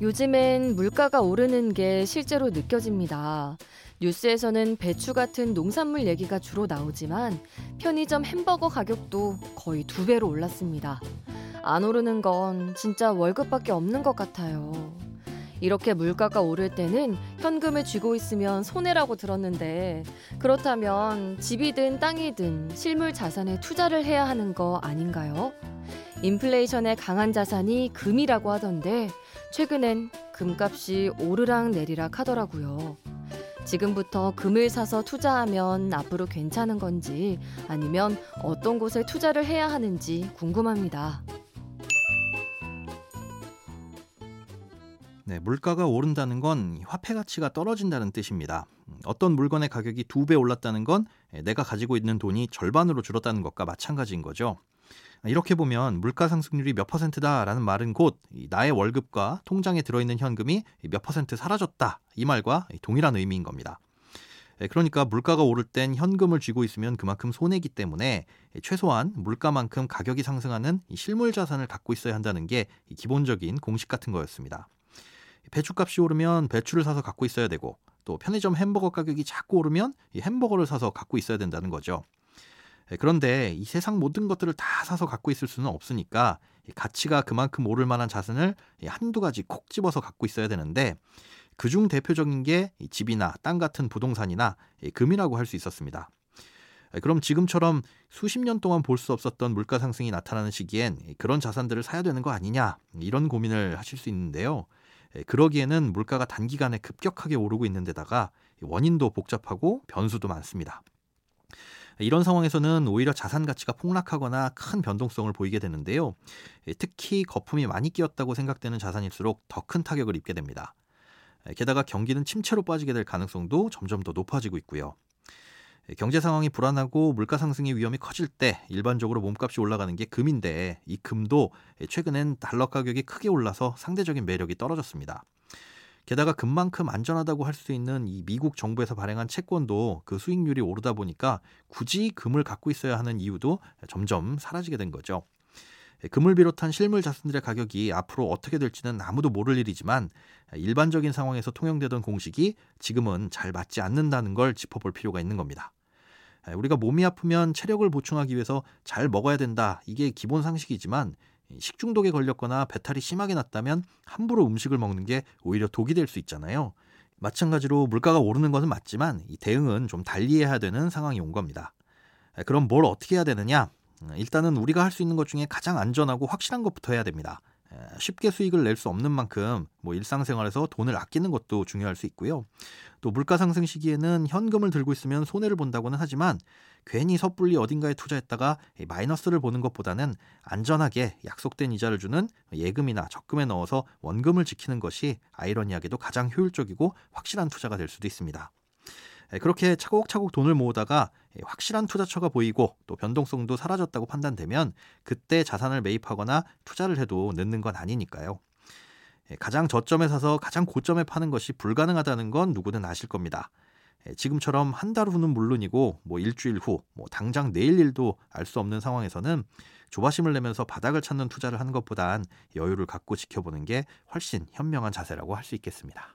요즘엔 물가가 오르는 게 실제로 느껴집니다. 뉴스에서는 배추 같은 농산물 얘기가 주로 나오지만 편의점 햄버거 가격도 거의 2배로 올랐습니다. 안 오르는 건 진짜 월급밖에 없는 것 같아요. 이렇게 물가가 오를 때는 현금을 쥐고 있으면 손해라고 들었는데, 그렇다면 집이든 땅이든 실물 자산에 투자를 해야 하는 거 아닌가요? 인플레이션에 강한 자산이 금이라고 하던데 최근엔 금값이 오르락 내리락 하더라고요. 지금부터 금을 사서 투자하면 앞으로 괜찮은 건지, 아니면 어떤 곳에 투자를 해야 하는지 궁금합니다. 네, 물가가 오른다는 건 화폐 가치가 떨어진다는 뜻입니다. 어떤 물건의 가격이 2배 올랐다는 건 내가 가지고 있는 돈이 절반으로 줄었다는 것과 마찬가지인 거죠. 이렇게 보면 물가 상승률이 몇 %다라는 말은 곧 나의 월급과 통장에 들어있는 현금이 몇 % 사라졌다, 이 말과 동일한 의미인 겁니다. 그러니까 물가가 오를 땐 현금을 쥐고 있으면 그만큼 손해이기 때문에 최소한 물가만큼 가격이 상승하는 실물 자산을 갖고 있어야 한다는 게 기본적인 공식 같은 거였습니다. 배추값이 오르면 배추를 사서 갖고 있어야 되고, 또 편의점 햄버거 가격이 자꾸 오르면 이 햄버거를 사서 갖고 있어야 된다는 거죠. 그런데 이 세상 모든 것들을 다 사서 갖고 있을 수는 없으니까 가치가 그만큼 오를 만한 자산을 한두 가지 콕 집어서 갖고 있어야 되는데, 그중 대표적인 게 집이나 땅 같은 부동산이나 금이라고 할 수 있었습니다. 그럼 지금처럼 수십 년 동안 볼 수 없었던 물가 상승이 나타나는 시기엔 그런 자산들을 사야 되는 거 아니냐, 이런 고민을 하실 수 있는데요. 그러기에는 물가가 단기간에 급격하게 오르고 있는 데다가 원인도 복잡하고 변수도 많습니다. 이런 상황에서는 오히려 자산 가치가 폭락하거나 큰 변동성을 보이게 되는데요. 특히 거품이 많이 끼었다고 생각되는 자산일수록 더 큰 타격을 입게 됩니다. 게다가 경기는 침체로 빠지게 될 가능성도 점점 더 높아지고 있고요. 경제 상황이 불안하고 물가 상승의 위험이 커질 때 일반적으로 몸값이 올라가는 게 금인데, 이 금도 최근엔 달러 가격이 크게 올라서 상대적인 매력이 떨어졌습니다. 게다가 금만큼 안전하다고 할 수 있는 이 미국 정부에서 발행한 채권도 그 수익률이 오르다 보니까 굳이 금을 갖고 있어야 하는 이유도 점점 사라지게 된 거죠. 금을 비롯한 실물 자산들의 가격이 앞으로 어떻게 될지는 아무도 모를 일이지만, 일반적인 상황에서 통용되던 공식이 지금은 잘 맞지 않는다는 걸 짚어볼 필요가 있는 겁니다. 우리가 몸이 아프면 체력을 보충하기 위해서 잘 먹어야 된다, 이게 기본 상식이지만 식중독에 걸렸거나 배탈이 심하게 났다면 함부로 음식을 먹는 게 오히려 독이 될 수 있잖아요. 마찬가지로 물가가 오르는 것은 맞지만 이 대응은 좀 달리 해야 되는 상황이 온 겁니다. 그럼 뭘 어떻게 해야 되느냐? 일단은 우리가 할 수 있는 것 중에 가장 안전하고 확실한 것부터 해야 됩니다. 쉽게 수익을 낼 수 없는 만큼 일상생활에서 돈을 아끼는 것도 중요할 수 있고요. 또 물가 상승 시기에는 현금을 들고 있으면 손해를 본다고는 하지만, 괜히 섣불리 어딘가에 투자했다가 마이너스를 보는 것보다는 안전하게 약속된 이자를 주는 예금이나 적금에 넣어서 원금을 지키는 것이 아이러니하게도 가장 효율적이고 확실한 투자가 될 수도 있습니다. 그렇게 차곡차곡 돈을 모으다가 확실한 투자처가 보이고 또 변동성도 사라졌다고 판단되면 그때 자산을 매입하거나 투자를 해도 늦는 건 아니니까요. 가장 저점에 사서 가장 고점에 파는 것이 불가능하다는 건 누구든 아실 겁니다. 지금처럼 한 달 후는 물론이고 일주일 후, 당장 내일 일도 알 수 없는 상황에서는 조바심을 내면서 바닥을 찾는 투자를 하는 것보단 여유를 갖고 지켜보는 게 훨씬 현명한 자세라고 할 수 있겠습니다.